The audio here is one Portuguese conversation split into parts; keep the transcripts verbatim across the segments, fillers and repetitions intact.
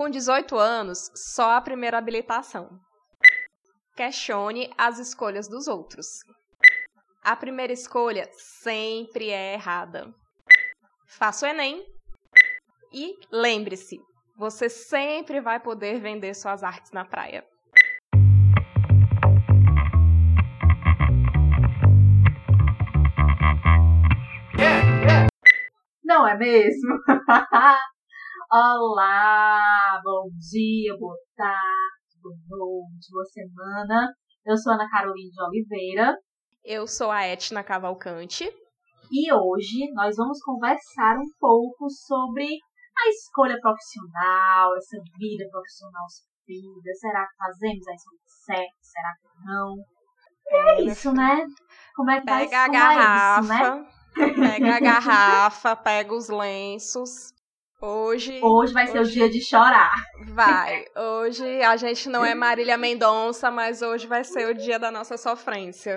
Com dezoito anos, só a primeira habilitação. Questione as escolhas dos outros. A primeira escolha sempre é errada. Faça o Enem e lembre-se, você sempre vai poder vender suas artes na praia. Não é mesmo? Olá, bom dia, boa tarde, boa noite, boa semana. Eu sou a Ana Carolina de Oliveira. Eu sou a Etna Cavalcante. E hoje nós vamos conversar um pouco sobre a escolha profissional, essa vida profissional sofrida. Será que fazemos a escolha certa? Será que não? É isso, né? Como é que vai escolher isso, né? Pega a garrafa, pega os lenços. Hoje, hoje vai hoje... ser o dia de chorar. Vai. Hoje a gente não é Marília Mendonça, mas hoje vai ser o dia da nossa sofrência.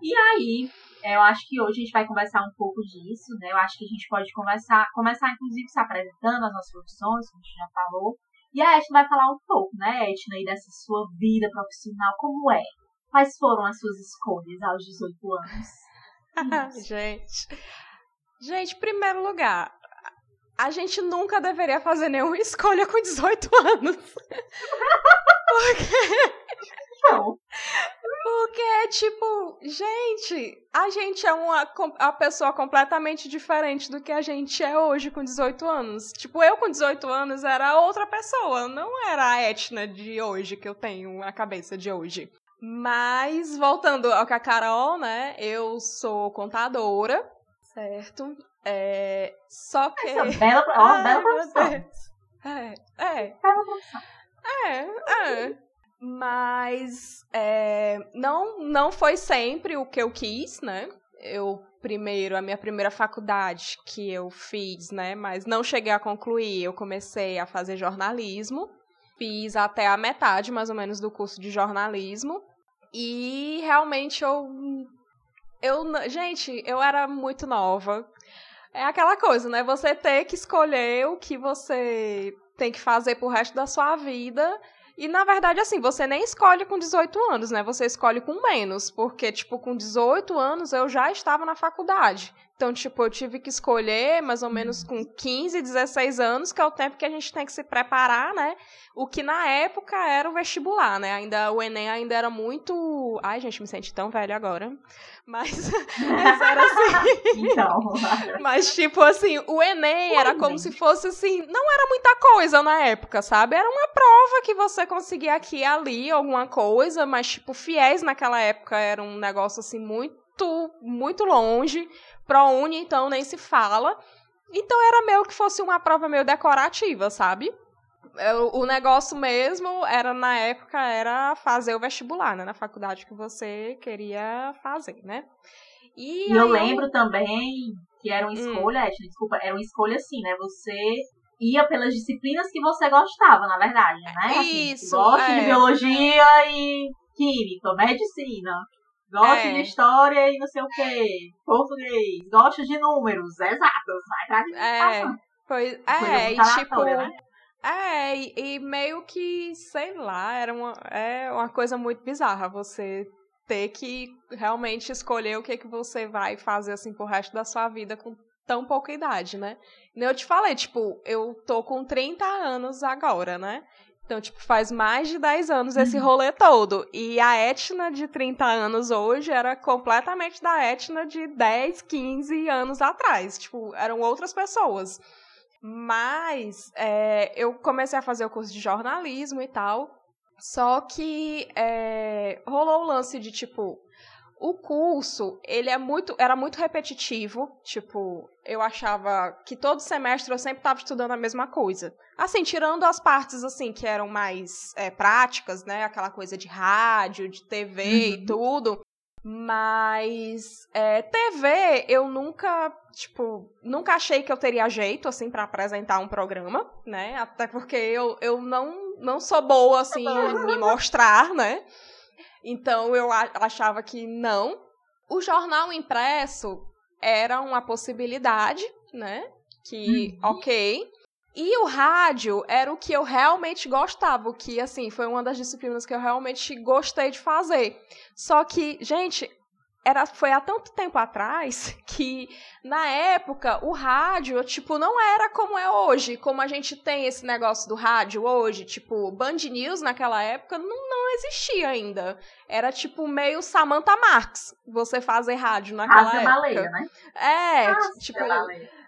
E aí, eu acho que hoje a gente vai conversar um pouco disso, né? Eu acho que a gente pode conversar, começar, inclusive, se apresentando as nossas profissões, como a gente já falou. E a Etna vai falar um pouco, né, Etna, aí dessa sua vida profissional, como é? Quais foram as suas escolhas aos dezoito anos? Gente, gente, em primeiro lugar, a gente nunca deveria fazer nenhuma escolha com dezoito anos. Porque... Não. Porque, tipo, gente, a gente é uma, uma pessoa completamente diferente do que a gente é hoje com dezoito anos. Tipo, eu com dezoito anos era outra pessoa, não era a Etna de hoje que eu tenho na cabeça de hoje. Mas, voltando ao que a Carol, né, eu sou contadora, certo? É, só que... Essa bela, ó, Ai, bela profissão. É, é. Bela profissão. É, é. Mas é, não, não foi sempre o que eu quis, né? Eu primeiro, a minha primeira faculdade que eu fiz, né? Mas não cheguei a concluir, eu comecei a fazer jornalismo. Fiz até a metade, mais ou menos, do curso de jornalismo. E realmente eu... eu gente, eu era muito nova. É aquela coisa, né? Você ter que escolher o que você tem que fazer pro resto da sua vida. E, na verdade, assim, você nem escolhe com dezoito anos, né? Você escolhe com menos. Porque, tipo, com dezoito anos eu já estava na faculdade. Então, tipo, eu tive que escolher mais ou menos com quinze, dezesseis anos, que é o tempo que a gente tem que se preparar, né? O que na época era o vestibular, né? Ainda, o Enem ainda era muito... Ai, gente, me senti tão velha agora. Mas, mas era assim... Então, mas, tipo, assim, o Enem o era Enem. Como se fosse, assim... Não era muita coisa na época, sabe? Era uma prova que você conseguia aqui e ali alguma coisa, mas, tipo, FIES naquela época era um negócio, assim, muito, muito longe... ProUni, então, nem se fala. Então, era meio que fosse uma prova meio decorativa, sabe? Eu, o negócio mesmo, era na época, era fazer o vestibular, né? Na faculdade que você queria fazer, né? E, e aí, eu lembro eu... também que era uma escolha, hum. desculpa, era uma escolha assim, né? Você ia pelas disciplinas que você gostava, na verdade, né? Assim, isso, gosto é. de biologia e química, medicina. Gosto é. de história e não sei o quê. Português. Gosto de números. Exatos. É, pois, é, e tipo... Né? É, e, e meio que, sei lá, era uma, é uma coisa muito bizarra. Você ter que realmente escolher o que, que você vai fazer, assim, pro resto da sua vida com tão pouca idade, né? Eu te falei, tipo, eu tô com trinta anos agora, né? Então, tipo, faz mais de dez anos esse rolê todo. E a Etna de trinta anos hoje era completamente da Etna de dez, quinze anos atrás. Tipo, eram outras pessoas. Mas é, eu comecei a fazer o curso de jornalismo e tal. Só que é, rolou o lance de, tipo... O curso, ele é muito, era muito repetitivo, tipo, eu achava que todo semestre eu sempre estava estudando a mesma coisa. Assim, tirando as partes, assim, que eram mais é, práticas, né, aquela coisa de rádio, de T V uhum. e tudo, mas é, T V eu nunca, tipo, nunca achei que eu teria jeito, assim, para apresentar um programa, né, até porque eu, eu não, não sou boa, assim, em me mostrar, né. Então, eu achava que não. O jornal impresso era uma possibilidade, né? Que, uhum. ok. E o rádio era o que eu realmente gostava, o que, assim, foi uma das disciplinas que eu realmente gostei de fazer. Só que, gente, era, foi há tanto tempo atrás que, na época, o rádio, tipo, não era como é hoje, como a gente tem esse negócio do rádio hoje, tipo, Band News naquela época não, não existia ainda. Era, tipo, meio Samantha Marx, você fazer rádio naquela Asa época. Baleia, né? É, Asa tipo... Baleia.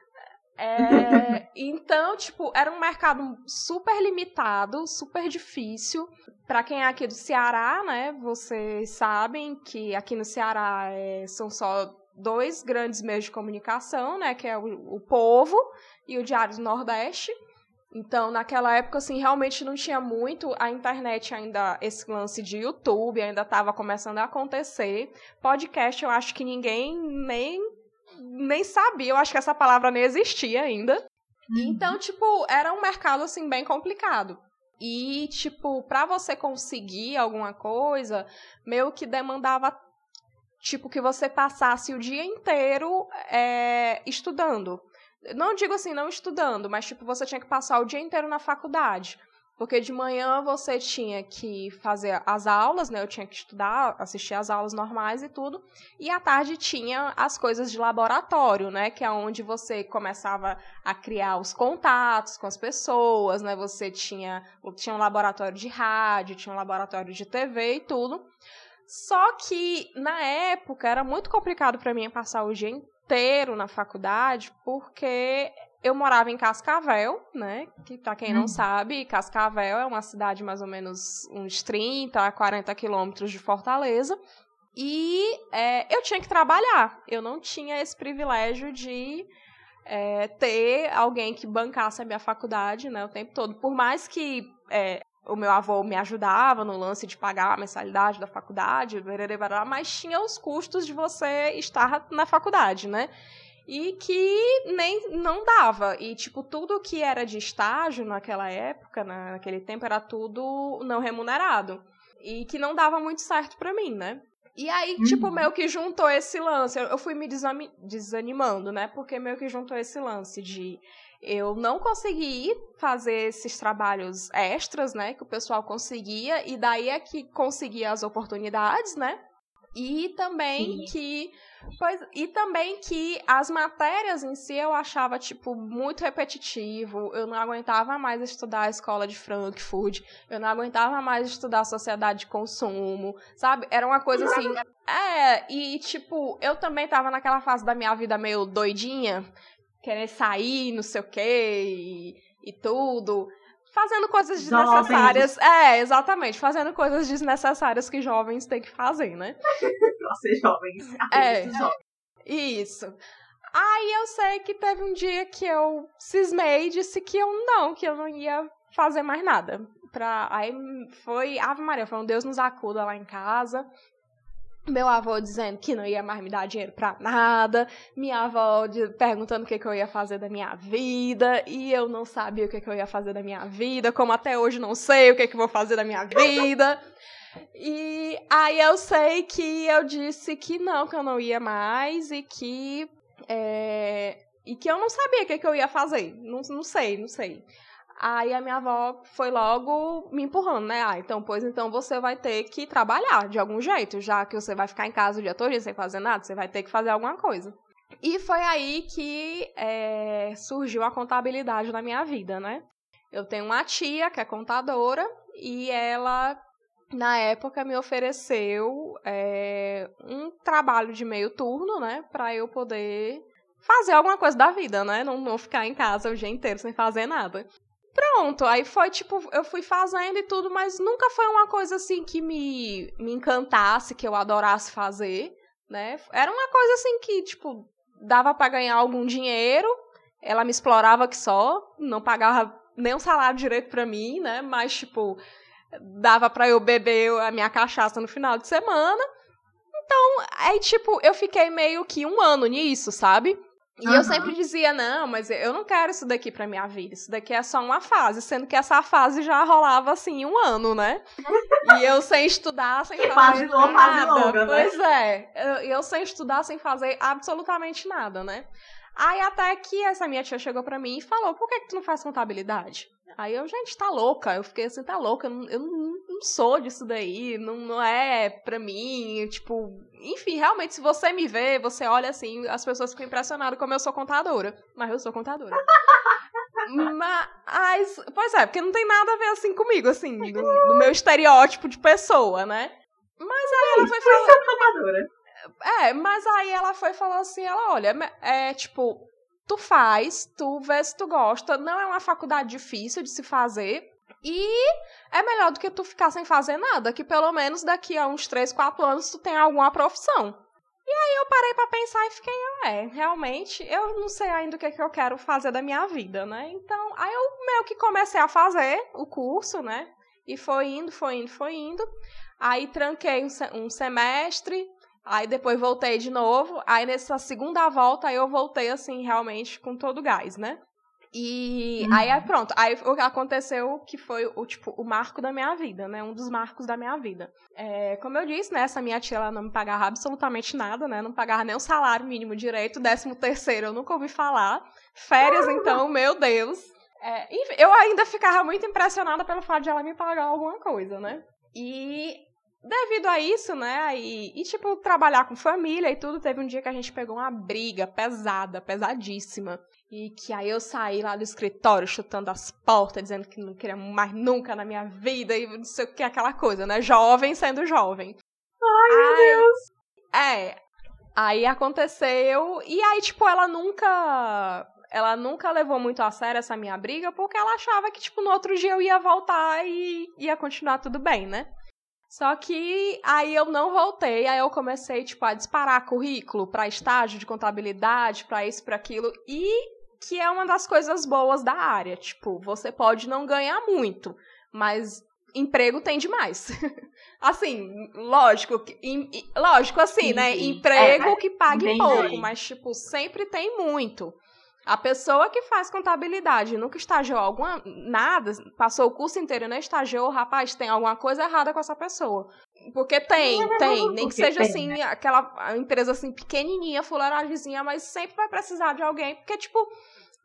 É, então, tipo, era um mercado super limitado, super difícil. Pra quem é aqui do Ceará, né, vocês sabem que aqui no Ceará é, são só dois grandes meios de comunicação, né, que é o, o Povo e o Diário do Nordeste. Então, naquela época, assim, realmente não tinha muito. A internet ainda, esse lance de YouTube ainda estava começando a acontecer. Podcast, eu acho que ninguém nem... nem sabia, eu acho que essa palavra nem existia ainda. Uhum. Então, tipo, era um mercado, assim, bem complicado. E, tipo, pra você conseguir alguma coisa, meio que demandava, tipo, que você passasse o dia inteiro é, estudando. Não digo assim, não estudando, mas, tipo, você tinha que passar o dia inteiro na faculdade. Porque de manhã você tinha que fazer as aulas, né? Eu tinha que estudar, assistir às aulas normais e tudo. E à tarde tinha as coisas de laboratório, né? Que é onde você começava a criar os contatos com as pessoas, né? Você tinha, tinha um laboratório de rádio, tinha um laboratório de T V e tudo. Só que, na época, era muito complicado para mim passar o dia inteiro na faculdade, porque... eu morava em Cascavel, né, que pra quem não sabe, Cascavel é uma cidade mais ou menos uns trinta a quarenta quilômetros de Fortaleza, e é, eu tinha que trabalhar, eu não tinha esse privilégio de é, ter alguém que bancasse a minha faculdade, né, o tempo todo, por mais que é, o meu avô me ajudava no lance de pagar a mensalidade da faculdade, mas tinha os custos de você estar na faculdade, né, e que nem, não dava. E, tipo, tudo que era de estágio naquela época, naquele tempo, era tudo não remunerado. E que não dava muito certo pra mim, né? E aí, tipo, meio que juntou esse lance. Eu fui me desami- desanimando, né? Porque meio que juntou esse lance de... eu não consegui fazer esses trabalhos extras, né? Que o pessoal conseguia. E daí é que conseguia as oportunidades, né? E também Sim. que... Pois, e também que as matérias em si eu achava, tipo, muito repetitivo, eu não aguentava mais estudar a escola de Frankfurt, eu não aguentava mais estudar a sociedade de consumo, sabe? Era uma coisa assim... É, e, tipo, eu também tava naquela fase da minha vida meio doidinha, querer sair, não sei o quê, e, e tudo... fazendo coisas desnecessárias. Jovens. É, exatamente. Fazendo coisas desnecessárias que jovens têm que fazer, né? Vocês jovens. É, jovens. Isso. Aí eu sei que teve um dia que eu cismei e disse que eu não, que eu não ia fazer mais nada. Pra... Aí foi, Ave Maria, foi um Deus nos acuda lá em casa. Meu avô dizendo que não ia mais me dar dinheiro pra nada, minha avó de, perguntando o que, que eu ia fazer da minha vida, e eu não sabia o que, que eu ia fazer da minha vida, como até hoje não sei o que, que eu vou fazer da minha vida. E aí eu sei que eu disse que não, que eu não ia mais, e que, é, e que eu não sabia o que, que eu ia fazer, não, não sei, não sei. Aí a minha avó foi logo me empurrando, né? Ah, então, pois então você vai ter que trabalhar de algum jeito, já que você vai ficar em casa o dia todo sem fazer nada, você vai ter que fazer alguma coisa. E foi aí que é, surgiu a contabilidade na minha vida, né? Eu tenho uma tia que é contadora e ela, na época, me ofereceu é, um trabalho de meio turno, né? Pra eu poder fazer alguma coisa da vida, né? Não, não ficar em casa o dia inteiro sem fazer nada. Pronto, aí foi tipo, eu fui fazendo e tudo, mas nunca foi uma coisa assim que me, me encantasse, que eu adorasse fazer, né? Era uma coisa assim que, tipo, dava pra ganhar algum dinheiro, ela me explorava que só, não pagava nem um salário direito pra mim, né? Mas, tipo, dava pra eu beber a minha cachaça no final de semana. Então, aí, tipo, eu fiquei meio que um ano nisso, sabe? E uhum. eu sempre dizia, não, mas eu não quero isso daqui pra minha vida, isso daqui é só uma fase, sendo que essa fase já rolava, assim, um ano, né? E eu sem estudar, sem fazer longa, nada. Fase longa, né? Pois é, eu, eu sem estudar, sem fazer absolutamente nada, né? Aí até que essa minha tia chegou pra mim e falou, por que que tu não faz contabilidade? Aí eu, gente, tá louca. Eu fiquei assim, tá louca, eu não, eu não sou disso daí, não, não é pra mim, tipo... Enfim, realmente, se você me vê, você olha assim, as pessoas ficam impressionadas como eu sou contadora. Mas eu sou contadora. Mas, pois é, porque não tem nada a ver assim comigo, assim, do, do meu estereótipo de pessoa, né? Mas aí ela foi falando... É, mas aí ela foi e falou assim, ela, olha, é tipo, tu faz, tu vê se tu gosta, não é uma faculdade difícil de se fazer e é melhor do que tu ficar sem fazer nada, que pelo menos daqui a uns três, quatro anos tu tem alguma profissão. E aí eu parei pra pensar e fiquei, ah, é, realmente, eu não sei ainda o que, é que eu quero fazer da minha vida, né? Então, aí eu meio que comecei a fazer o curso, né? E foi indo, foi indo, foi indo. Aí tranquei um, um semestre... Aí depois voltei de novo, aí nessa segunda volta aí eu voltei assim realmente com todo o gás, né? E aí é pronto, aí aconteceu que foi o tipo o marco da minha vida, né? Um dos marcos da minha vida. É, como eu disse, né? Essa minha tia ela não me pagava absolutamente nada, né? Não pagava nem o salário mínimo direito, décimo terceiro eu nunca ouvi falar. Férias então, meu Deus. É, enfim, eu ainda ficava muito impressionada pelo fato de ela me pagar alguma coisa, né? E... Devido a isso, né, e, e tipo, trabalhar com família e tudo, teve um dia que a gente pegou uma briga pesada, pesadíssima, e que aí eu saí lá do escritório chutando as portas, dizendo que não queria mais nunca na minha vida, e não sei o que, aquela coisa, né, jovem sendo jovem. Ai, meu aí, Deus! É, aí aconteceu, e aí, tipo, ela nunca... Ela nunca levou muito a sério essa minha briga, porque ela achava que, tipo, no outro dia eu ia voltar e ia continuar tudo bem, né? Só que aí eu não voltei, aí eu comecei, tipo, a disparar currículo pra estágio de contabilidade, pra isso, pra aquilo, e que é uma das coisas boas da área, tipo, você pode não ganhar muito, mas emprego tem demais. Assim, lógico, em, lógico assim, sim, né, sim. Emprego é, que pague bem pouco, bem. Mas, tipo, sempre tem muito. A pessoa que faz contabilidade nunca estagiou alguma, nada, passou o curso inteiro, não estagiou, rapaz, tem alguma coisa errada com essa pessoa. Porque tem, não, tem, não, nem que seja tem, assim, né? Aquela empresa assim pequenininha, fuleiragemzinha, mas sempre vai precisar de alguém, porque tipo,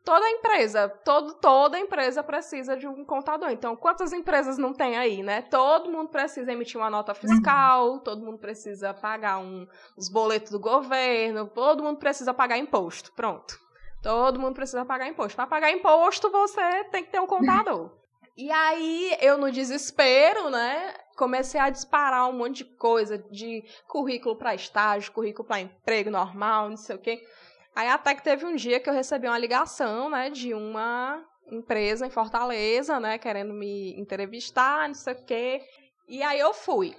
toda empresa, todo, toda empresa precisa de um contador. Então, quantas empresas não tem aí, né? Todo mundo precisa emitir uma nota fiscal, todo mundo precisa pagar um, os boletos do governo, todo mundo precisa pagar imposto, pronto. Todo mundo precisa pagar imposto. Para pagar imposto, você tem que ter um contador. E aí, eu no desespero, né, comecei a disparar um monte de coisa, de currículo para estágio, currículo para emprego normal, não sei o quê. Aí até que teve um dia que eu recebi uma ligação, né, de uma empresa em Fortaleza, né, querendo me entrevistar, não sei o quê. E aí eu fui.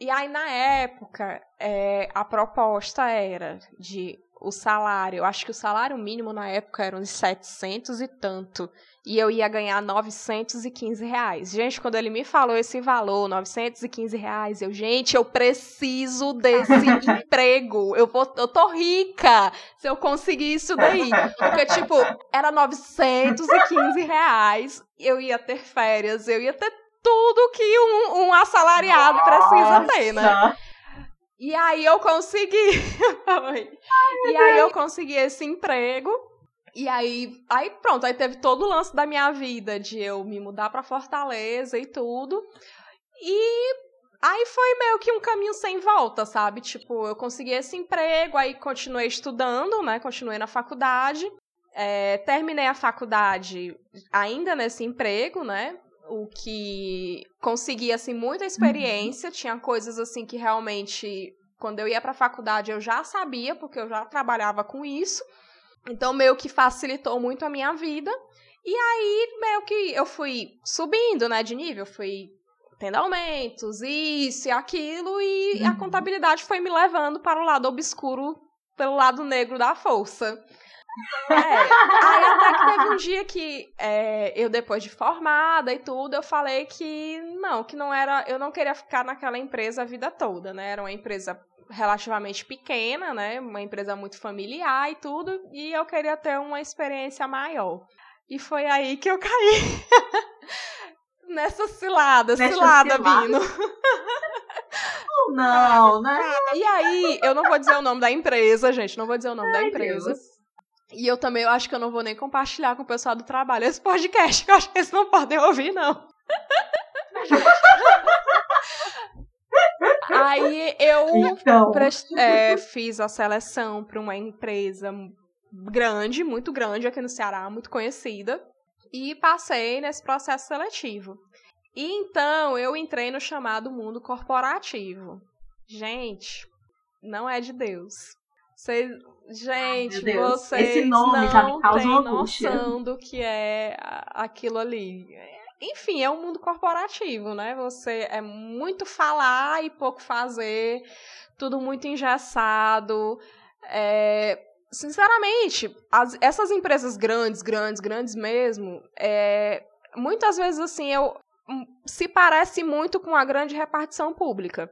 E aí, na época, é, a proposta era de... O salário, eu acho que o salário mínimo na época era uns setecentos e tanto. E eu ia ganhar novecentos e quinze reais. Gente, quando ele me falou esse valor, novecentos e quinze reais, eu, gente, eu preciso desse emprego. Eu, vou, eu tô rica se eu conseguir isso daí. Porque, tipo, era novecentos e quinze reais, eu ia ter férias, eu ia ter tudo que um, um assalariado precisa Nossa. ter, né? E aí eu consegui, e aí eu consegui esse emprego, e aí, aí pronto, aí teve todo o lance da minha vida, de eu me mudar pra Fortaleza e tudo, e aí foi meio que um caminho sem volta, sabe, tipo, eu consegui esse emprego, aí continuei estudando, né, continuei na faculdade, é, terminei a faculdade ainda nesse emprego, né, o que consegui, assim, muita experiência, tinha coisas, assim, que realmente, quando eu ia pra faculdade, eu já sabia, porque eu já trabalhava com isso, então meio que facilitou muito a minha vida, e aí meio que eu fui subindo, né, de nível, fui tendo aumentos, isso e aquilo, e uhum. a contabilidade foi me levando para o lado obscuro, pelo lado negro da força. É, aí até que teve um dia que é, eu depois de formada e tudo, eu falei que não, que não era, eu não queria ficar naquela empresa a vida toda, né, era uma empresa relativamente pequena, né, uma empresa muito familiar e tudo, e eu queria ter uma experiência maior, e foi aí que eu caí nessa cilada, Nessa cilada, cilada. Bino. Não, né? E aí, eu não vou dizer o nome da empresa, gente, não vou dizer o nome Ai, da empresa. Deus. E eu também, eu acho que eu não vou nem compartilhar com o pessoal do trabalho esse podcast, que eu acho que eles não podem ouvir, não. Aí eu então. preste, é, fiz a seleção para uma empresa grande, muito grande aqui no Ceará, muito conhecida, e passei nesse processo seletivo. E então eu entrei no chamado mundo corporativo. Gente, não é de Deus. Vocês, gente, ai, vocês esse nome não têm noção do que é aquilo ali. Enfim, é um mundo corporativo, né? Você é muito falar e pouco fazer, tudo muito engessado. É, sinceramente, as, essas empresas grandes, grandes, grandes mesmo, é, muitas vezes assim, eu, se parece muito com a grande repartição pública.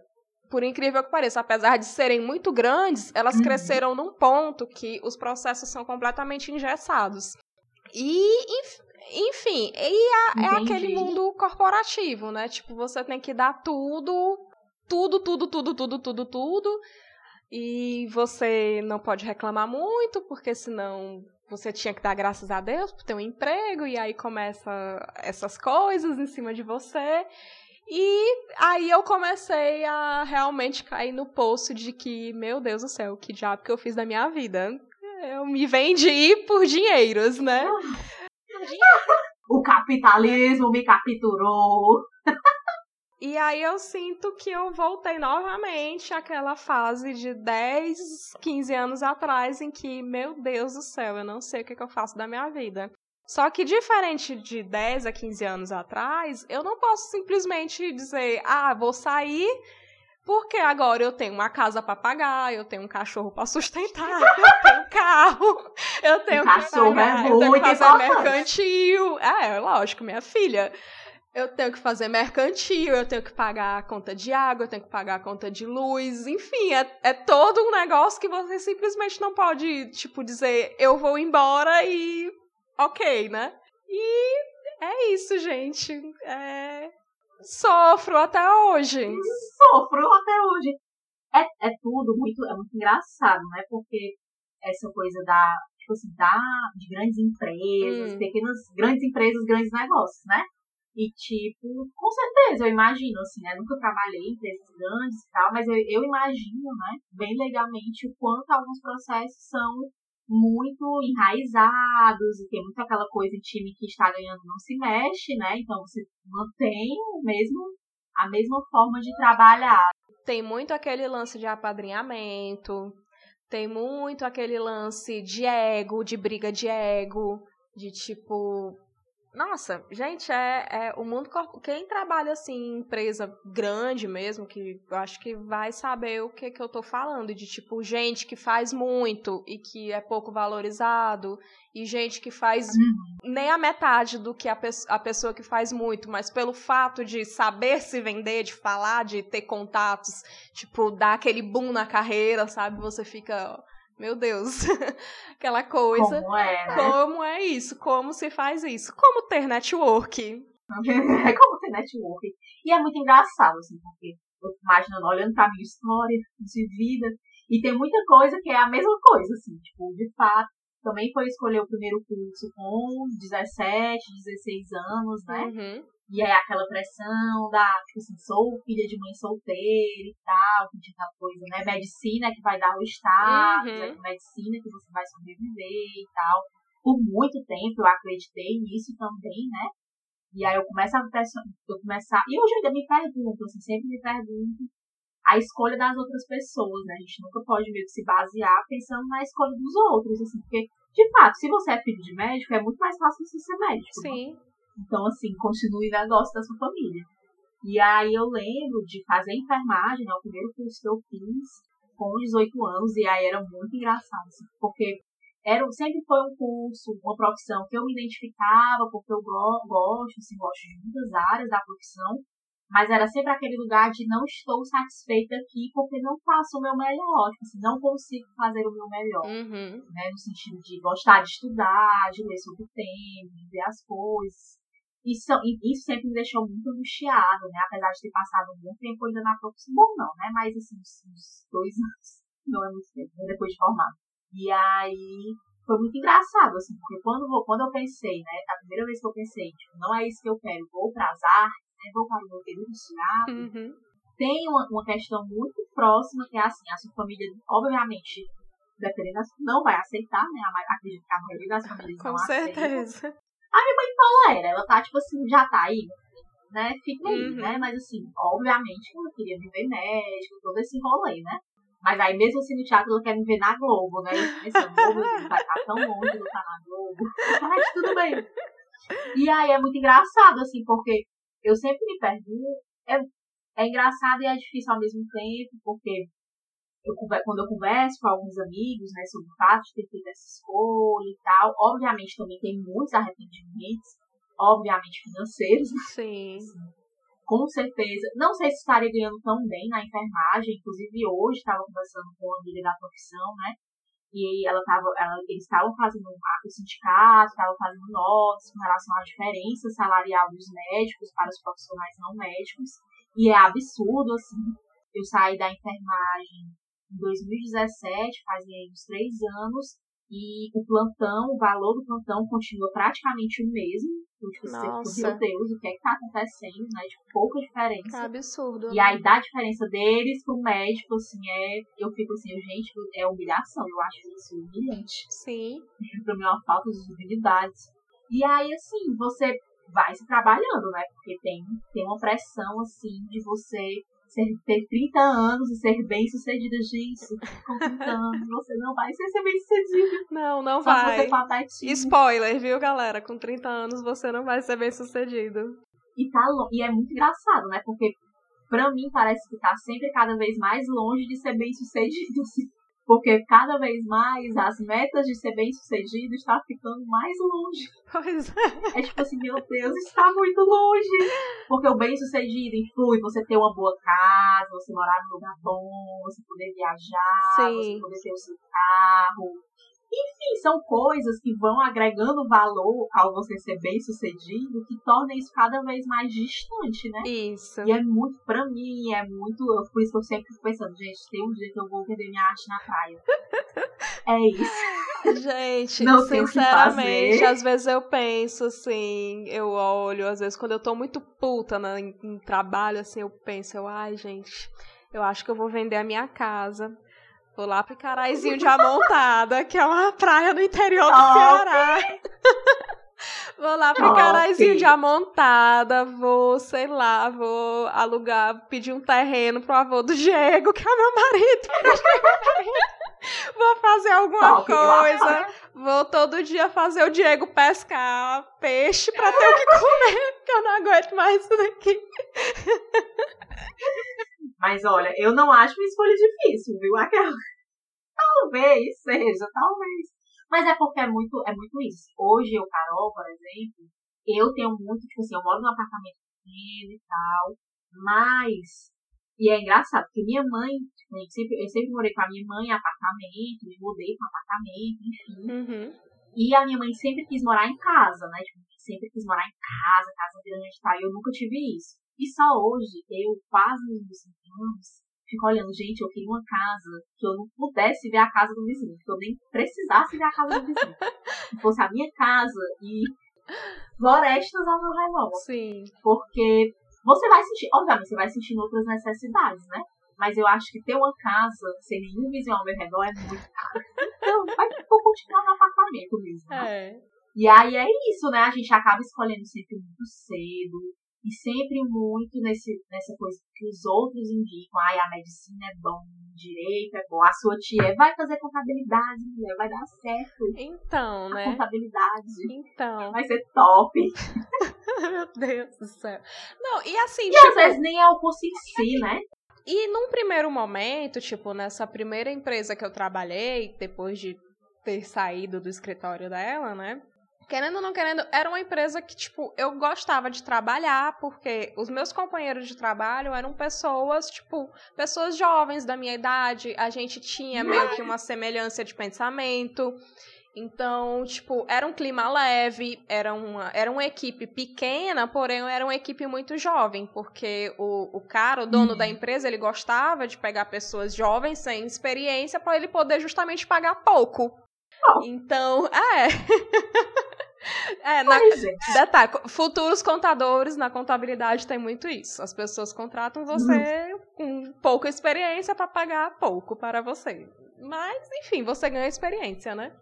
Por incrível que pareça, apesar de serem muito grandes, elas uhum. cresceram num ponto que os processos são completamente engessados. E, enfim, e a, é aquele mundo corporativo, né? Tipo, você tem que dar tudo, tudo, tudo, tudo, tudo, tudo, tudo. E você não pode reclamar muito, porque senão você tinha que dar graças a Deus por ter um emprego. E aí começa essas coisas em cima de você. E aí eu comecei a realmente cair no poço de que, meu Deus do céu, que diabo que eu fiz da minha vida? Eu me vendi por dinheiros, né? O capitalismo me capturou. E aí eu sinto que eu voltei novamente àquela fase de dez, quinze anos atrás em que, meu Deus do céu, eu não sei o que, que eu faço da minha vida. Só que diferente de dez a quinze anos atrás, eu não posso simplesmente dizer, ah, vou sair porque agora eu tenho uma casa para pagar, eu tenho um cachorro para sustentar, eu tenho um carro, eu tenho que pagar, é eu tenho que fazer importante. mercantil. É, lógico, minha filha. Eu tenho que fazer mercantil, eu tenho que pagar a conta de água, eu tenho que pagar a conta de luz, enfim, é, é todo um negócio que você simplesmente não pode, tipo, dizer, eu vou embora e... ok, né? E é isso, gente. É... Sofro até hoje. Sofro até hoje. É, é tudo muito, é muito engraçado, né? Porque essa coisa da, tipo assim, da, de grandes empresas, hum. pequenas, grandes empresas, grandes negócios, né? E tipo, com certeza, eu imagino, assim, né? Nunca trabalhei em empresas grandes e tal, mas eu, eu imagino, né? Bem legalmente o quanto alguns processos são muito enraizados e tem muito aquela coisa de time que está ganhando não se mexe, né? Então você mantém o mesmo, a mesma forma de trabalhar. Tem muito aquele lance de apadrinhamento, tem muito aquele lance de ego, de briga de ego, de tipo... Nossa, gente, é, é o mundo... Quem trabalha, assim, em empresa grande mesmo, que eu acho que vai saber o que, que eu tô falando, de, tipo, gente que faz muito e que é pouco valorizado, e gente que faz nem a metade do que a, pe- a pessoa que faz muito, mas pelo fato de saber se vender, de falar, de ter contatos, tipo, dar aquele boom na carreira, sabe? Você fica... Meu Deus, aquela coisa. Como é, né? Como é isso? Como se faz isso? Como ter network? Como ter network? E é muito engraçado, assim, porque eu imagino olhando pra minha história de vida, e tem muita coisa que é a mesma coisa, assim, tipo, de fato, também foi escolher o primeiro curso com dezessete, dezesseis anos, né? Uhum. E é aquela pressão da, tipo assim, sou filha de mãe solteira e tal, de tal coisa, né? Medicina que vai dar o status, uhum. é medicina que você vai sobreviver e tal. Por muito tempo eu acreditei nisso também, né? E aí eu começo a pressionar, eu começo a... E hoje eu ainda me pergunto, assim, sempre me pergunto a escolha das outras pessoas, né? A gente nunca pode meio que se basear pensando na escolha dos outros, assim, porque, de fato, se você é filho de médico, é muito mais fácil você ser médico. Sim. Né? Então, assim, continue o negócio da sua família. E aí eu lembro de fazer enfermagem, né? O primeiro curso que eu fiz com dezoito anos. E aí era muito engraçado, assim, porque era, sempre foi um curso, uma profissão que eu me identificava, porque eu gosto, assim, gosto de muitas áreas da profissão. Mas era sempre aquele lugar de não estou satisfeita aqui porque não faço o meu melhor. Tipo assim, não consigo fazer o meu melhor. Uhum. Né? No sentido de gostar de estudar, de ler sobre o tempo, de ver as coisas. Isso, isso sempre me deixou muito angustiada, né? Apesar de ter passado um bom tempo ainda na profissão. Bom, não, né? Mas, assim, uns dois anos. Não é muito tempo, depois de formado. E aí, foi muito engraçado, assim, porque quando, quando eu pensei, né, a primeira vez que eu pensei, tipo, não é isso que eu quero, vou para as artes, né, vou para o meu período de teatro, uhum. Tem uma, uma questão muito próxima, que é assim, a sua família, obviamente, dependendo, não vai aceitar, né, a, acredito que a maioria das famílias não aceita. Com certeza. A minha mãe fala, era, ela tá, tipo assim, já tá aí, né, fica aí, uhum. né, mas assim, obviamente, eu queria me ver médico, todo esse rolê, né. Mas aí, mesmo assim, no teatro, ela quer me ver na Globo, né? Esse Globo vai estar tão longe de eu estar na Globo. Mas tudo bem. E aí, é muito engraçado, assim, porque eu sempre me pergunto... É, é engraçado e é difícil ao mesmo tempo, porque eu, quando eu converso com alguns amigos, né, sobre o fato de ter feito essa escolha e tal, obviamente, também tem muitos arrependimentos, obviamente, financeiros. Sim. Assim. Com certeza. Não sei se estaria ganhando tão bem na enfermagem. Inclusive, hoje estava conversando com uma amiga da profissão, né? E ela tava, ela, eles estavam fazendo um mapa sindicato, estavam fazendo notas com relação à diferença salarial dos médicos para os profissionais não médicos. E é absurdo, assim. Eu saí da enfermagem em dois mil e dezessete, fazia uns três anos, e o plantão, o valor do plantão continua praticamente o mesmo. Tipo, você, meu Deus, o que é que tá acontecendo, né? Tipo, pouca diferença. É absurdo. E né? Aí, da diferença deles pro médico, assim, é... Eu fico assim, gente, é humilhação. Eu acho isso humilhante. Sim. Pra mim é uma falta de dignidade. E aí, assim, você vai se trabalhando, né? Porque tem, tem uma pressão, assim, de você ser, ter trinta anos e ser bem-sucedida. Gente, com trinta anos, você não vai ser, ser bem-sucedida. Não, não só vai. Se você for apatinho. Spoiler, viu, galera? Com trinta anos, você não vai ser bem-sucedido. E, tá lo... e é muito engraçado, né? Porque, pra mim, parece que tá sempre cada vez mais longe de ser bem-sucedido, assim. Porque cada vez mais as metas de ser bem-sucedido estão ficando mais longe. Pois é. É tipo assim, meu Deus, está muito longe. Porque o bem-sucedido inclui você ter uma boa casa, você morar num lugar bom, você poder viajar, Sim. você poder ter o seu carro. Enfim, são coisas que vão agregando valor ao você ser bem-sucedido, que torna isso cada vez mais distante, né? Isso. E é muito, pra mim, é muito... Eu, por isso que eu sempre fico pensando, gente, tem um dia que eu vou vender minha arte na praia. É isso. Gente, não sinceramente, às vezes eu penso, assim, eu olho, às vezes quando eu tô muito puta né, em, em trabalho, assim, eu penso, eu, ai, gente, eu acho que eu vou vender a minha casa. Vou lá pro Caraizinho de Amontada, que é uma praia no interior do oh, Ceará. Okay. Vou lá pro oh, Caraizinho okay. de Amontada, vou, sei lá, vou alugar, pedir um terreno pro avô do Diego, que é meu marido. Vou fazer alguma Top, coisa. Vou todo dia fazer o Diego pescar peixe pra ter o que comer, porque eu não aguento mais isso daqui. Mas olha, eu não acho uma escolha difícil, viu? Aquela. Talvez seja, talvez. Mas é porque é muito, é muito isso. Hoje, eu, Carol, por exemplo, eu tenho muito, tipo assim, eu moro num apartamento pequeno e tal, mas. E é engraçado, porque minha mãe, tipo, eu, sempre, eu sempre morei com a minha mãe em apartamento, me mudei para apartamento, enfim. Uhum. E a minha mãe sempre quis morar em casa, né? Tipo, sempre quis morar em casa, casa grande e tal, e eu nunca tive isso. E só hoje, eu quase nos meus trinta anos, fico olhando, gente, eu queria uma casa que eu não pudesse ver a casa do vizinho, que eu nem precisasse ver a casa do vizinho. Que fosse a minha casa e florestas ao meu redor. Sim. Porque você vai sentir, obviamente, você vai sentindo outras necessidades, né? Mas eu acho que ter uma casa sem nenhum vizinho ao meu redor é muito caro. Então, vai continuar no apartamento mesmo, né? É. E aí é isso, né? A gente acaba escolhendo sempre muito cedo. E sempre muito nesse, nessa coisa que os outros indicam. Ai, a medicina é bom, direito é bom. A sua tia vai fazer contabilidade, mulher, vai dar certo. Então, né? A contabilidade. Então. Vai ser top. Meu Deus do céu. Não, e assim... E tipo... às vezes nem é o curso em si, né? E num primeiro momento, tipo, nessa primeira empresa que eu trabalhei, depois de ter saído do escritório dela, né? Querendo ou não querendo, era uma empresa que, tipo, eu gostava de trabalhar, porque os meus companheiros de trabalho eram pessoas, tipo, pessoas jovens da minha idade, a gente tinha meio que uma semelhança de pensamento, então, tipo, era um clima leve, era uma, era uma equipe pequena, porém era uma equipe muito jovem, porque o, o cara, o dono uhum. da empresa, ele gostava de pegar pessoas jovens, sem experiência, para ele poder justamente pagar pouco. Então, é. É, na, detalhe, futuros contadores na contabilidade tem muito isso. As pessoas contratam você com pouca experiência para pagar pouco para você. Mas, enfim, você ganha experiência, né?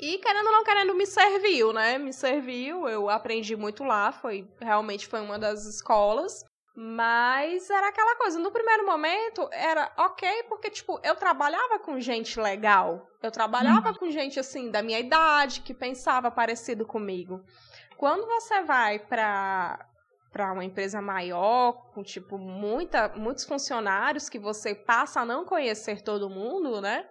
E querendo ou não querendo, me serviu, né? Me serviu, eu aprendi muito lá, foi, realmente foi uma das escolas. Mas era aquela coisa, no primeiro momento era ok, porque tipo, eu trabalhava com gente legal, eu trabalhava com gente assim da minha idade, que pensava parecido comigo. Quando você vai pra, pra uma empresa maior, com tipo muita, muitos funcionários que você passa a não conhecer todo mundo, né?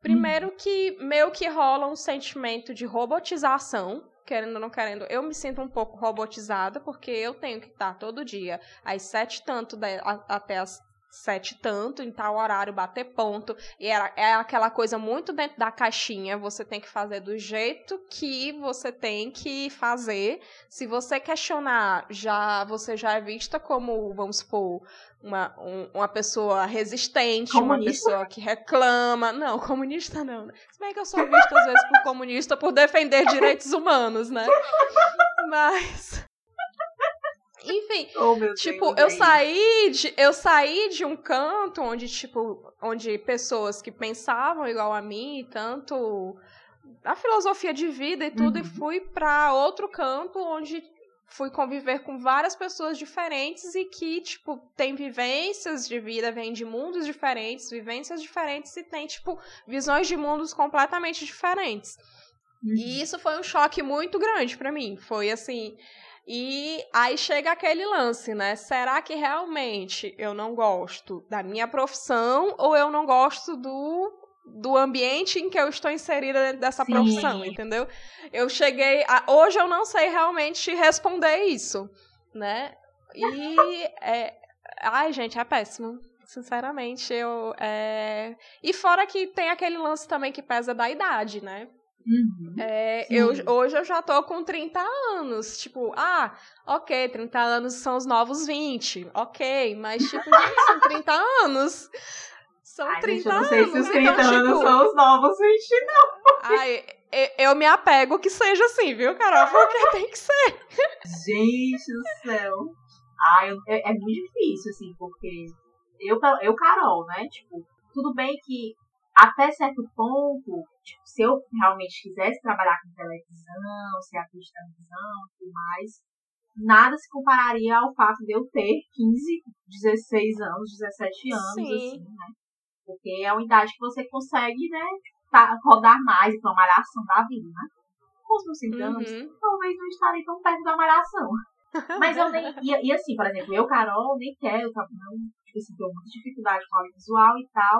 Primeiro que meio que rola um sentimento de robotização, querendo ou não querendo, eu me sinto um pouco robotizada, porque eu tenho que estar todo dia às sete e tanto da, a, até as sete e tanto, em tal horário, bater ponto, e era, é aquela coisa muito dentro da caixinha, você tem que fazer do jeito que você tem que fazer, se você questionar, já, você já é vista como, vamos supor, Uma, um, uma pessoa resistente, comunista? Uma pessoa que reclama. Não, comunista não. Se bem que eu sou vista às vezes por comunista por defender direitos humanos, né? Mas... Enfim, oh, tipo, Deus, eu, saí de, eu saí de um canto onde, tipo, onde pessoas que pensavam igual a mim, tanto a filosofia de vida e tudo, uhum. E fui pra outro canto onde... Fui conviver com várias pessoas diferentes e que, tipo, tem vivências de vida, vem de mundos diferentes, vivências diferentes e tem, tipo, visões de mundos completamente diferentes. Uhum. E isso foi um choque muito grande pra mim. Foi assim... E aí chega aquele lance, né? Será que realmente eu não gosto da minha profissão ou eu não gosto do... do ambiente em que eu estou inserida dentro dessa Sim. profissão, entendeu? Eu cheguei... A, hoje eu não sei realmente responder isso, né? E... É, ai, gente, é péssimo. Sinceramente, eu... É, e fora que tem aquele lance também que pesa da idade, né? Uhum. É, eu, hoje eu já tô com trinta anos, tipo, ah, ok, trinta anos são os novos vinte, ok, mas tipo, gente, são trinta anos... São Ai, trinta gente, eu não sei anos, se os trinta então, anos tipo... são os novos vinte, não. Ai, eu me apego que seja assim, viu, Carol? Porque tem que ser. Gente do céu. Ai, é, é muito difícil, assim, porque eu, eu, Carol, né? Tipo, tudo bem que até certo ponto, tipo, se eu realmente quisesse trabalhar com televisão, ser atriz de televisão e tudo mais, nada se compararia ao fato de eu ter quinze, dezesseis anos, dezessete anos, Sim. assim, né? Porque é uma idade que você consegue, né, tá, rodar mais, então, a malhação da vida, né? Com os meus cinco anos, uhum. talvez não estarei tão perto da malhação. Mas eu nem... E, e assim, por exemplo, eu, Carol, nem quero, eu não, tipo assim, tenho muita dificuldade com audiovisual e tal.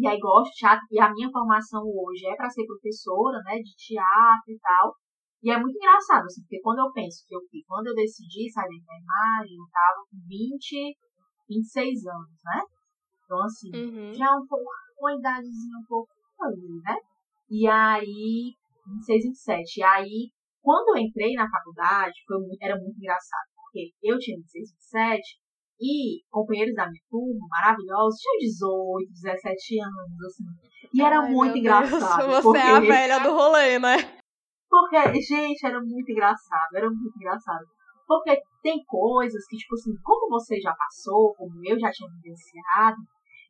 E aí gosto de teatro, e a minha formação hoje é para ser professora, né, de teatro e tal. E é muito engraçado, assim, porque quando eu penso que eu quando eu decidi sair da imagem, eu tava com vinte, vinte e seis anos, né? Então, assim, uhum. já um pouco, uma idadezinha um pouco, né? E aí, vinte e seis, vinte e sete. E aí, quando eu entrei na faculdade, foi muito, era muito engraçado. Porque eu tinha vinte e seis, vinte e sete e companheiros da minha turma, maravilhosos, tinham dezoito, dezessete anos, assim. E era Ai, muito engraçado. Deus, você é a velha do rolê, né? Porque, gente, era muito engraçado, era muito engraçado. Porque tem coisas que, tipo assim, como você já passou, como eu já tinha vivenciado,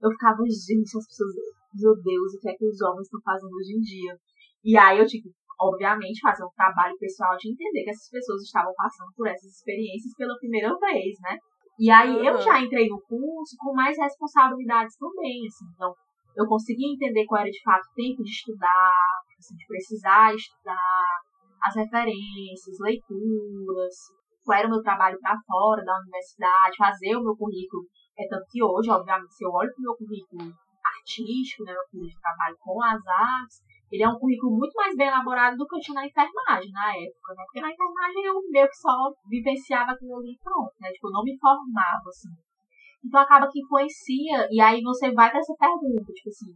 eu ficava, gente, as pessoas, meu Deus, o que é que os homens estão fazendo hoje em dia? E aí eu tive que, obviamente, fazer um trabalho pessoal de entender que essas pessoas estavam passando por essas experiências pela primeira vez, né? E aí uhum. eu já entrei no curso com mais responsabilidades também, assim. Então, eu consegui entender qual era, de fato, o tempo de estudar, assim, de precisar estudar, as referências, leituras, qual era o meu trabalho para fora da universidade, fazer o meu currículo. É tanto que hoje, obviamente, se eu olho para o meu currículo artístico, né, meu currículo de trabalho com as artes, ele é um currículo muito mais bem elaborado do que eu tinha na enfermagem na época, né? Porque na enfermagem eu meio que só vivenciava aquilo ali e pronto, né? Tipo, eu não me formava, assim. Então acaba que influencia, e aí você vai para essa pergunta, tipo assim,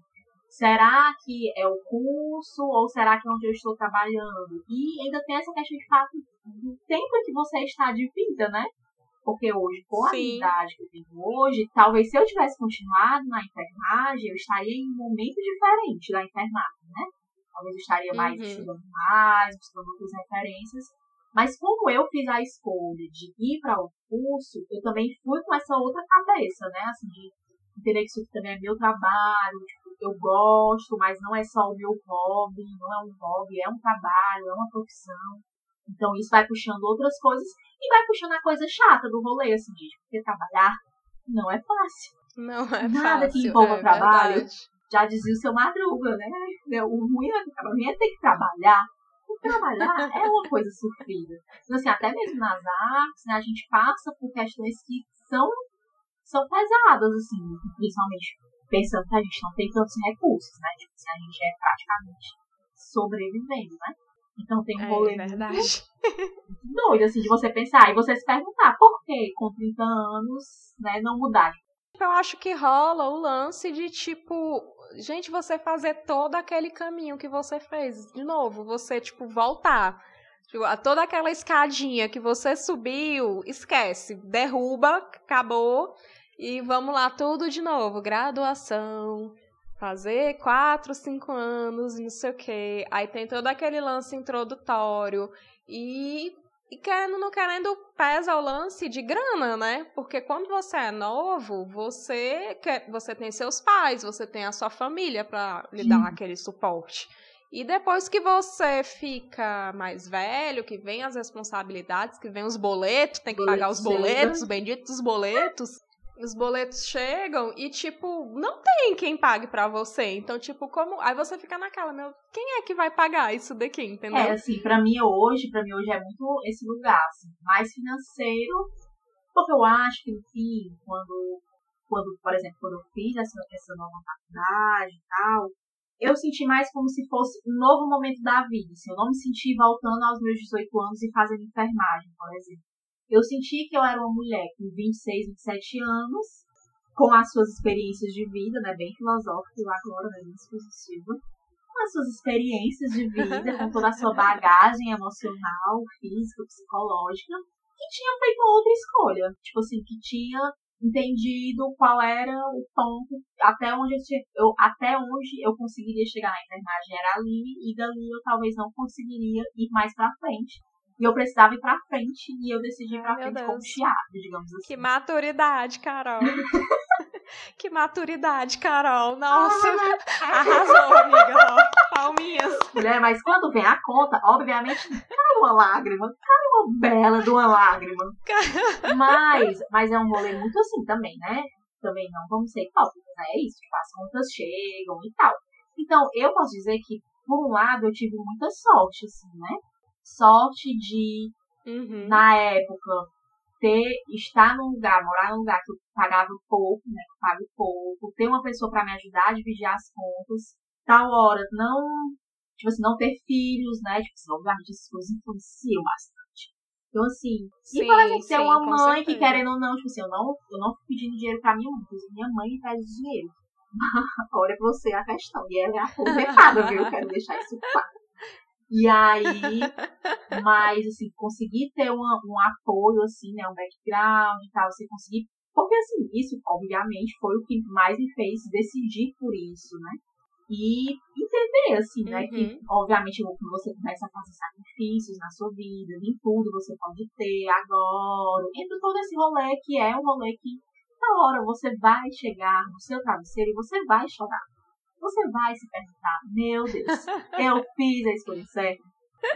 será que é o curso ou será que é onde eu estou trabalhando? E ainda tem essa questão de fato do tempo que você está de vida, né? Porque hoje, com a Sim. idade que eu tenho hoje, talvez se eu tivesse continuado na enfermagem, eu estaria em um momento diferente da enfermagem, né? talvez eu estaria mais uhum. estudando mais, buscando outras referências. Mas como eu fiz a escolha de ir para o curso, eu também fui com essa outra cabeça, né? Assim, de entender que isso também é meu trabalho, tipo, eu gosto, mas não é só o meu hobby, não é um hobby, é um trabalho, é uma profissão. Então isso vai puxando outras coisas e vai puxando a coisa chata do rolê, assim, de porque trabalhar não é fácil. Não é fácil. Nada que envolva é trabalho. Verdade. Já dizia o seu Madruga, né? O ruim é ter que trabalhar. Trabalhar é uma coisa sofrida. Então, assim, até mesmo nas artes, né, a gente passa por questões que são, são pesadas, assim, principalmente pensando que a gente não tem tantos recursos, né? Tipo, assim, a gente é praticamente sobrevivendo, né? Então tem um rolê é, muito doido, assim, de você pensar e você se perguntar por que com trinta anos, né, não mudar. Eu acho que rola o lance de, tipo, gente, você fazer todo aquele caminho que você fez, de novo, você, tipo, voltar, tipo, a toda aquela escadinha que você subiu, esquece, derruba, acabou, e vamos lá, tudo de novo, graduação, fazer quatro, cinco anos, não sei o quê, aí tem todo aquele lance introdutório, e... E querendo, não querendo, pesa o lance de grana, né? Porque quando você é novo, você, quer, você tem seus pais, você tem a sua família para lhe dar aquele suporte. E depois que você fica mais velho, que vem as responsabilidades, que vem os boletos, tem que pagar os boletos, os benditos boletos. Os boletos chegam e, tipo, não tem quem pague pra você. Então, tipo, como... Aí você fica naquela, meu, quem é que vai pagar isso daqui, entendeu? É, assim, pra mim hoje, pra mim hoje é muito esse lugar, assim, mais financeiro. Porque eu acho que, enfim, quando, quando por exemplo, quando eu fiz essa, essa nova faculdade e tal, eu senti mais como se fosse um novo momento da vida. Assim, eu não me senti voltando aos meus dezoito anos e fazendo enfermagem, por exemplo. Eu senti que eu era uma mulher com vinte e seis, vinte e sete anos, com as suas experiências de vida, né, bem filosófico lá agora, né, bem dispositivo, com as suas experiências de vida, com toda a sua bagagem emocional, física, psicológica, que tinha feito outra escolha, tipo assim, que tinha entendido qual era o ponto, até onde eu, tinha, eu, até onde eu conseguiria chegar na enfermagem era ali, e dali eu talvez não conseguiria ir mais pra frente. E eu precisava ir pra frente, e eu decidi ir pra Meu frente Deus. como chiado, digamos assim. Que maturidade, Carol. que maturidade, Carol. Nossa, arrasou, amiga. Palminhas. Mulher, mas quando vem a conta, obviamente, cai uma lágrima. Cai uma bela de uma lágrima. mas, mas é um rolê muito assim também, né? Também não vamos ser hipócritas, né? É isso, tipo, as contas chegam e tal. Então, eu posso dizer que, por um lado, eu tive muita sorte, assim, né? Sorte de, uhum. na época, ter, estar num lugar, morar num lugar que eu pagava pouco, né, que eu pago pouco, ter uma pessoa pra me ajudar a dividir as contas, tal hora, não, tipo assim, não ter filhos, né, tipo, são várias essas coisas influenciam bastante. Então, assim, sim, e por exemplo, ter uma mãe certeza. Que, querendo ou não, tipo assim, eu não, eu não fico pedindo dinheiro pra minha mãe, porque minha mãe me pede dinheiro. Olha pra você a questão, e ela é aposentada, viu, eu quero deixar isso claro. E aí, mas, assim, conseguir ter um, um apoio, assim, né, um background e tal, você conseguir, porque, assim, isso, obviamente, foi o que mais me fez decidir por isso, né, e entender, assim, né, uhum. que, obviamente, quando você começa a fazer sacrifícios na sua vida, nem tudo você pode ter agora, entra todo esse rolê que é um rolê que, na hora, você vai chegar no seu travesseiro e você vai chorar. Você vai se perguntar, meu Deus, eu fiz a escolha certa?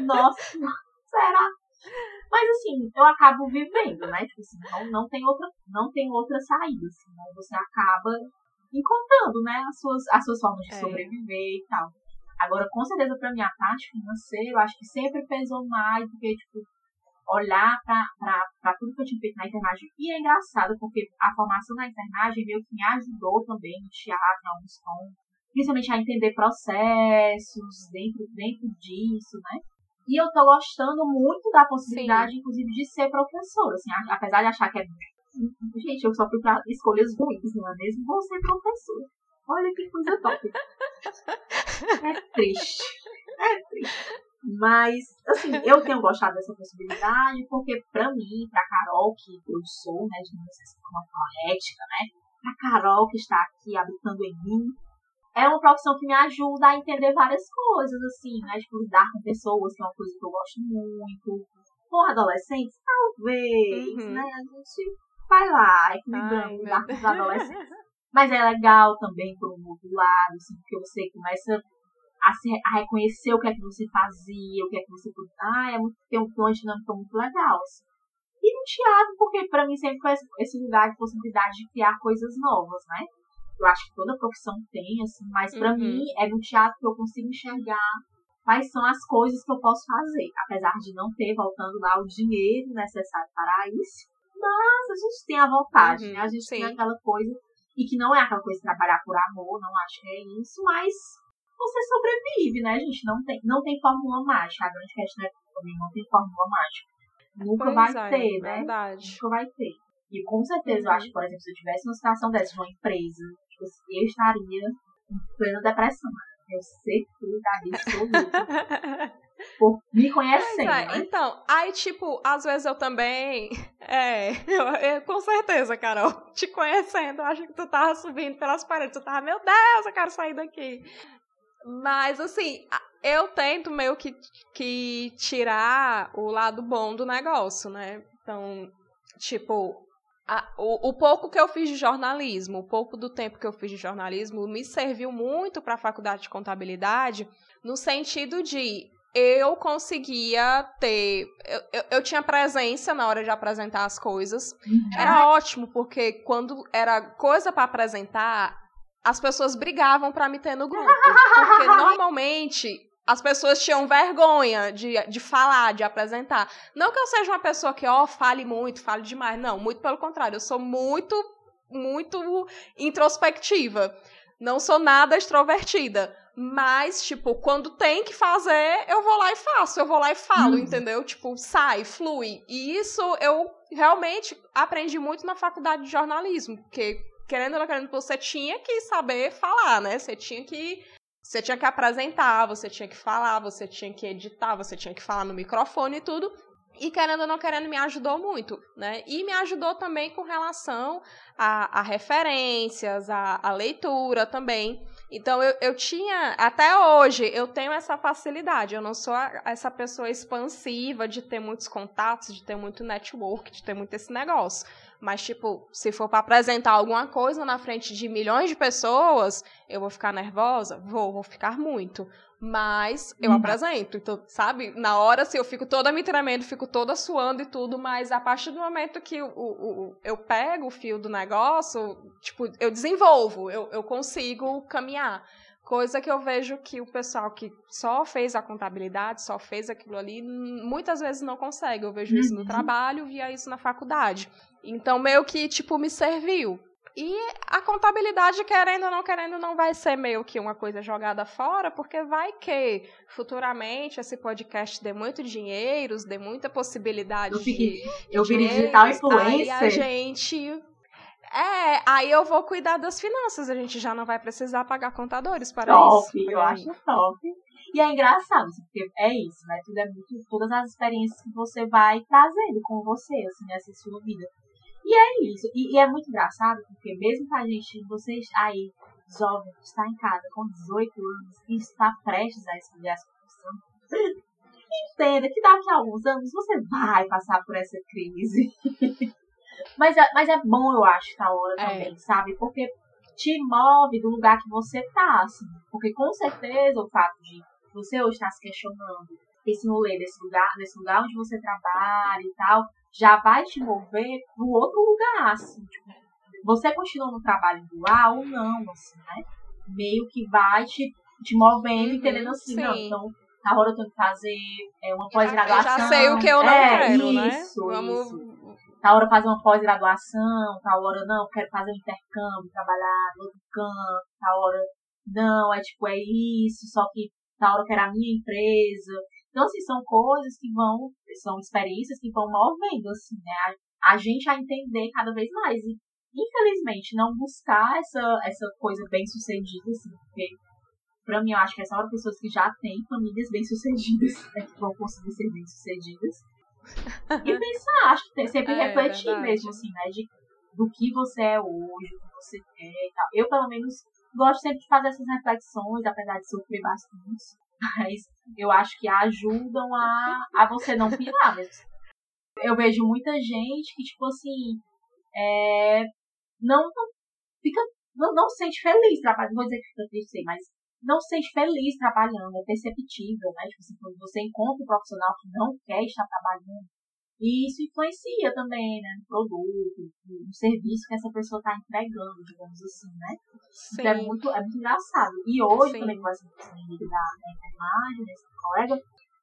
Nossa, será? Mas assim, eu acabo vivendo, né? Tipo assim, não, não, tem, outra, não tem outra saída, assim, né? Você acaba encontrando, né? As suas, as suas formas de é. sobreviver e tal. Agora, com certeza, pra mim, a parte financeira, eu acho que sempre pesou mais, porque, tipo, olhar pra, pra, pra tudo que eu tinha feito na enfermagem. E é engraçado, porque a formação na enfermagem meio que me ajudou também no teatro, em alguns pontos. Principalmente a entender processos dentro, dentro disso, né? E eu tô gostando muito da possibilidade, Sim. inclusive, de ser professora. Assim, apesar de achar que é... Gente, eu só fui pra escolhas ruins, não é mesmo? Vou ser professora. Olha que coisa top. É triste. É triste. Mas, assim, eu tenho gostado dessa possibilidade, porque pra mim, pra Carol, que eu sou, né? De não sei se é uma ética, né? Pra Carol, que está aqui habitando em mim, é uma profissão que me ajuda a entender várias coisas, assim, né? Tipo, lidar com pessoas, que é uma coisa que eu gosto muito. Porra, adolescentes, talvez, uhum. né? A gente vai lá, equilibrando, lidar com os adolescentes. Mas é legal também por um outro lado, assim, porque você começa a, se, a reconhecer o que é que você fazia, o que é que você... Ah, é muito, tem um plano dinâmico muito legal, assim. E no teatro, porque pra mim sempre foi esse lugar de possibilidade de criar coisas novas, né? Eu acho que toda profissão tem, assim, mas pra uhum. mim é no teatro que eu consigo enxergar quais são as coisas que eu posso fazer. Apesar de não ter, voltando lá, o dinheiro necessário para isso, mas a gente tem a vontade, uhum. né? A gente Sim. tem aquela coisa, e que não é aquela coisa de trabalhar por amor, não acho que é isso, mas você sobrevive, né, gente? Não tem, não tem fórmula mágica, a grande questão é que também não tem fórmula mágica. Nunca pois vai é, ter, né? Verdade. Nunca vai ter. E com certeza, eu acho que, por exemplo, se eu tivesse uma situação dessa de uma empresa, eu estaria em plena depressão. Eu sei que eu estaria por me conhecendo. É, né? Então, aí, tipo, às vezes eu também... É, eu, eu, com certeza, Carol, te conhecendo, eu acho que tu tava subindo pelas paredes, tu tava, meu Deus, eu quero sair daqui. Mas, assim... Eu tento meio que, que tirar o lado bom do negócio, né? Então, tipo, a, o, o pouco que eu fiz de jornalismo, o pouco do tempo que eu fiz de jornalismo me serviu muito para a faculdade de contabilidade, no sentido de eu conseguia ter... Eu, eu, eu tinha presença na hora de apresentar as coisas. Era ótimo, porque quando era coisa para apresentar... As pessoas brigavam pra me ter no grupo, porque normalmente as pessoas tinham vergonha de, de falar, de apresentar. Não que eu seja uma pessoa que, ó, fale muito, fale demais, não, muito pelo contrário, eu sou muito, muito introspectiva, não sou nada extrovertida, mas, tipo, quando tem que fazer, eu vou lá e faço, eu vou lá e falo, hum. entendeu? Tipo, sai, flui, e isso eu realmente aprendi muito na faculdade de jornalismo, porque... Querendo ou não querendo, você tinha que saber falar, né? Você tinha que, você tinha que apresentar, você tinha que falar, você tinha que editar, você tinha que falar no microfone e tudo. E querendo ou não querendo, me ajudou muito, né? E me ajudou também com relação a, a referências, a, a leitura também. Então, eu, eu tinha... Até hoje, eu tenho essa facilidade. Eu não sou a, essa pessoa expansiva de ter muitos contatos, de ter muito network, de ter muito esse negócio. Mas, tipo, se for para apresentar alguma coisa na frente de milhões de pessoas, eu vou ficar nervosa? Vou, vou ficar muito. Mas eu hum. apresento. Então, sabe? Na hora, assim, eu fico toda me tremendo, fico toda suando e tudo, mas a partir do momento que o, o, o, eu pego o fio do negócio, tipo, eu desenvolvo, eu, eu consigo caminhar. Coisa que eu vejo que o pessoal que só fez a contabilidade, só fez aquilo ali, muitas vezes não consegue. Eu vejo isso no trabalho, via isso na faculdade. Então, meio que, tipo, me serviu. E a contabilidade, querendo ou não querendo, não vai ser meio que uma coisa jogada fora, porque vai que futuramente esse podcast dê muito dinheiro, dê muita possibilidade eu de... Eu virei digital influencer. Aí a gente... É, aí eu vou cuidar das finanças, a gente já não vai precisar pagar contadores para top, isso. Top, eu acho top. E é engraçado, porque é isso, né? Tudo é muito, todas as experiências que você vai trazendo com você, assim, nessa sua vida. E é isso, e, e é muito engraçado, porque mesmo que a gente, vocês aí, jovens, está em casa com dezoito anos e está prestes a escolher as profissões, entenda que daqui a alguns anos você vai passar por essa crise. Mas é, mas é bom, eu acho, tá, hora também, é. Sabe? Porque te move do lugar que você tá, assim. Porque com certeza o fato de você hoje estar se questionando esse rolê desse lugar, desse lugar onde você trabalha e tal, já vai te mover pro outro lugar, assim. Tipo, você continua no trabalho do ar ou não, assim, né? Meio que vai te, te movendo, uhum, entendendo assim, sim. Não, então... Agora eu tenho que fazer é, uma pós-graduação. Eu já sei o que eu não é, quero, isso, né? Vamos... Isso. Tal hora fazer uma pós-graduação, tal hora não, quero fazer um intercâmbio, trabalhar no outro campo, tal hora não, é tipo, é isso, só que tal hora eu quero a minha empresa. Então, assim, são coisas que vão, são experiências que vão movendo, assim, né? A, a gente a entender cada vez mais. E, infelizmente, não buscar essa, essa coisa bem-sucedida, assim, porque pra mim, eu acho que essa hora pessoas que já têm famílias bem-sucedidas, né, que vão conseguir ser bem-sucedidas. E pensar, acho que sempre é, refletir é mesmo, assim, né? De, do que você é hoje, o que você quer e tal. Eu, pelo menos, gosto sempre de fazer essas reflexões, apesar de sofrer bastante, mas eu acho que ajudam a, a você não pirar mesmo. Eu vejo muita gente que, tipo assim, é, não, não, fica, não, não se sente feliz trabalhando, não vou dizer que fica triste, mas não se sente feliz trabalhando, é perceptível, né? Tipo assim, quando você encontra um profissional que não quer estar trabalhando, e isso influencia também, né, no produto, no serviço que essa pessoa está entregando, digamos assim, né? Sim. Então é muito, é muito engraçado. E hoje, sim, também, com essa menina da enfermagem, dessa colega,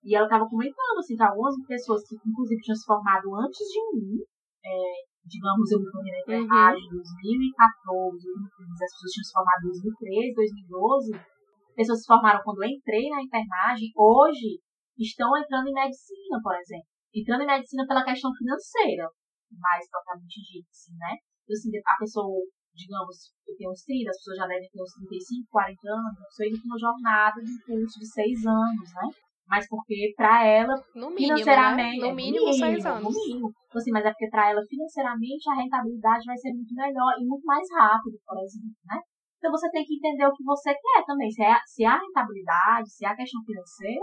e ela estava comentando, assim, que algumas pessoas que, inclusive, tinham se formado antes de mim, é, digamos, eu me formei na enfermagem em dois mil e catorze, as pessoas tinham se formado em dois mil e treze, dois mil e doze, pessoas se formaram quando eu entrei na enfermagem, hoje estão entrando em medicina, por exemplo. Entrando em medicina pela questão financeira, mais propriamente dito, assim, né? Assim, a pessoa, digamos, eu tenho uns trinta, as pessoas já devem ter uns trinta e cinco, quarenta anos, a pessoa indo para uma jornada de curso de seis anos, né? Mas porque para ela, no mínimo, financeiramente... Né? No mínimo, seis anos. No mínimo. Então, assim, mas é porque para ela, financeiramente, a rentabilidade vai ser muito melhor e muito mais rápido, por exemplo, né? Então, você tem que entender o que você quer também. Se é, se é a rentabilidade, se é a questão financeira,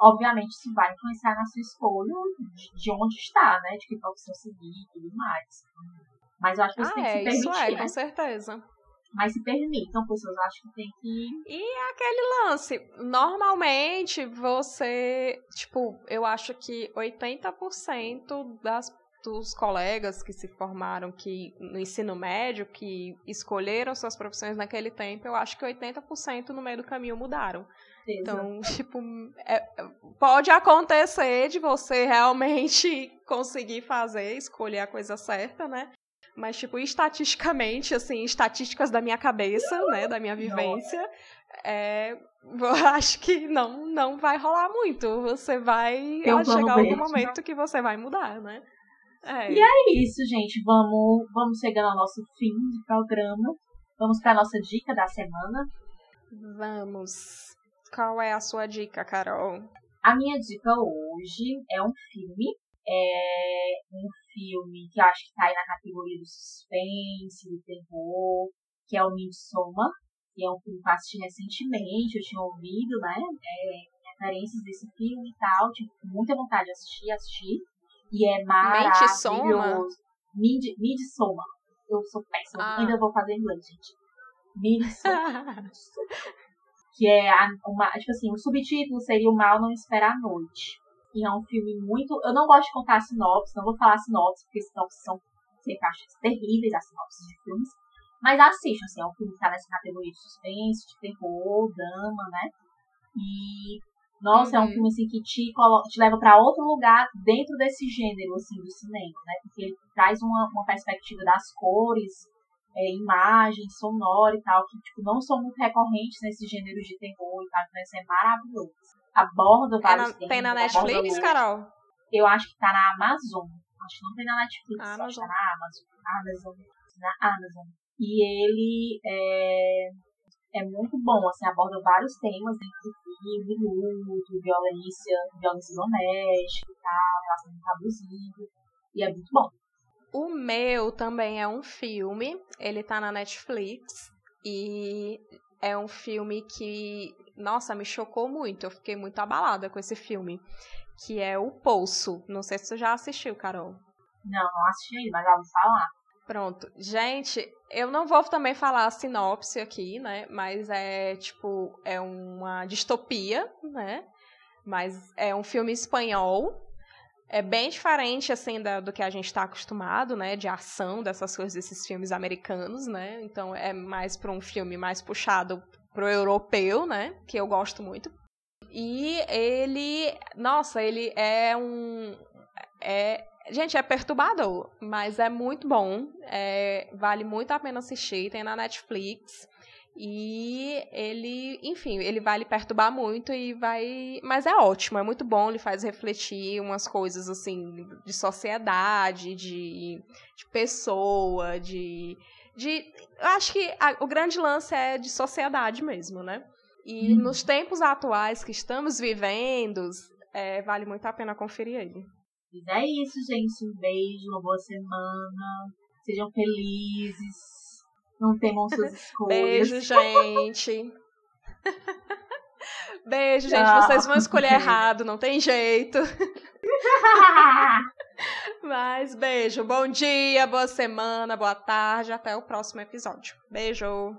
obviamente isso vai influenciar na sua escolha de, de onde está, né? De que profissão seguir e tudo mais. Mas eu acho que você ah, tem que é, se permitir. Isso é, né? Com certeza. Mas se permitam, pessoas acham que tem que... E aquele lance, normalmente você, tipo, eu acho que oitenta por cento das dos colegas que se formaram que, no ensino médio, que escolheram suas profissões naquele tempo, eu acho que oitenta por cento no meio do caminho mudaram. Exato. Então, tipo, é, pode acontecer de você realmente conseguir fazer, escolher a coisa certa, né? Mas, tipo, estatisticamente, assim, estatísticas da minha cabeça, né, da minha vivência, é, eu acho que não, não vai rolar muito. Você vai chegar algum momento que você vai mudar, né? É. E é isso, gente. Vamos, vamos chegando ao nosso fim do programa. Vamos para a nossa dica da semana. Vamos. Qual é a sua dica, Carol? A minha dica hoje é um filme. É um filme que eu acho que está aí na categoria do suspense, do terror, que é o Midsommar, que é um filme que eu assisti recentemente. Eu tinha ouvido, né, é, referências desse filme e tal. Tive muita vontade de assistir, assistir. E é maravilhoso. Midsommar? Midsommar. Eu sou péssima. Ah. Ainda vou fazer inglês, gente. Midsommar. Que é uma... Tipo assim, o subtítulo seria O Mal Não Espera a Noite. E é um filme muito... Eu não gosto de contar sinopses. Não vou falar sinopses, porque sinopses são sempre acho terríveis, as sinopses de filmes. Mas assiste, assim. É um filme que tá nessa categoria de suspense, de terror, drama, né? E... Nossa, uhum. É um filme assim, que te, coloca, te leva para outro lugar dentro desse gênero assim, do cinema, né? Porque ele traz uma, uma perspectiva das cores, é, imagens, sonora e tal, que tipo, não são muito recorrentes nesse gênero de terror e tal, então isso é maravilhoso. Aborda vários temas. Tem na Netflix, Carol? Eu acho que tá na Amazon. Acho que não tem na Netflix, Amazon. Acho que tá na Amazon. Amazon. Na Amazon. E ele é... É muito bom, assim, aborda vários temas dentro do filme, luto, violência, violência doméstica e tal, relacionamento abusivo, e é muito bom. O meu também é um filme, ele tá na Netflix, e é um filme que, nossa, me chocou muito, eu fiquei muito abalada com esse filme, que é O Poço, não sei se você já assistiu, Carol. Não, não assisti, mas já vou falar. Pronto. Gente, eu não vou também falar a sinopse aqui, né? Mas é, tipo, é uma distopia, né? Mas é um filme espanhol. É bem diferente, assim, da, do que a gente está acostumado, né? De ação, dessas coisas, desses filmes americanos, né? Então, é mais para um filme mais puxado pro europeu, né? Que eu gosto muito. E ele... Nossa, ele é um... É... Gente, é perturbador, mas é muito bom, é, vale muito a pena assistir, tem na Netflix, e ele, enfim, ele vai lhe perturbar muito e vai, mas é ótimo, é muito bom, ele faz refletir umas coisas, assim, de sociedade, de, de pessoa, de, de, eu acho que a, o grande lance é de sociedade mesmo, né, e hum. nos tempos atuais que estamos vivendo, é, vale muito a pena conferir ele. É isso, gente. Um beijo, uma boa semana. Sejam felizes. Não temam suas escolhas. Beijo, gente. Beijo, gente. Ah, vocês vão escolher errado, não tem jeito. Mas beijo. Bom dia, boa semana, boa tarde. Até o próximo episódio. Beijo.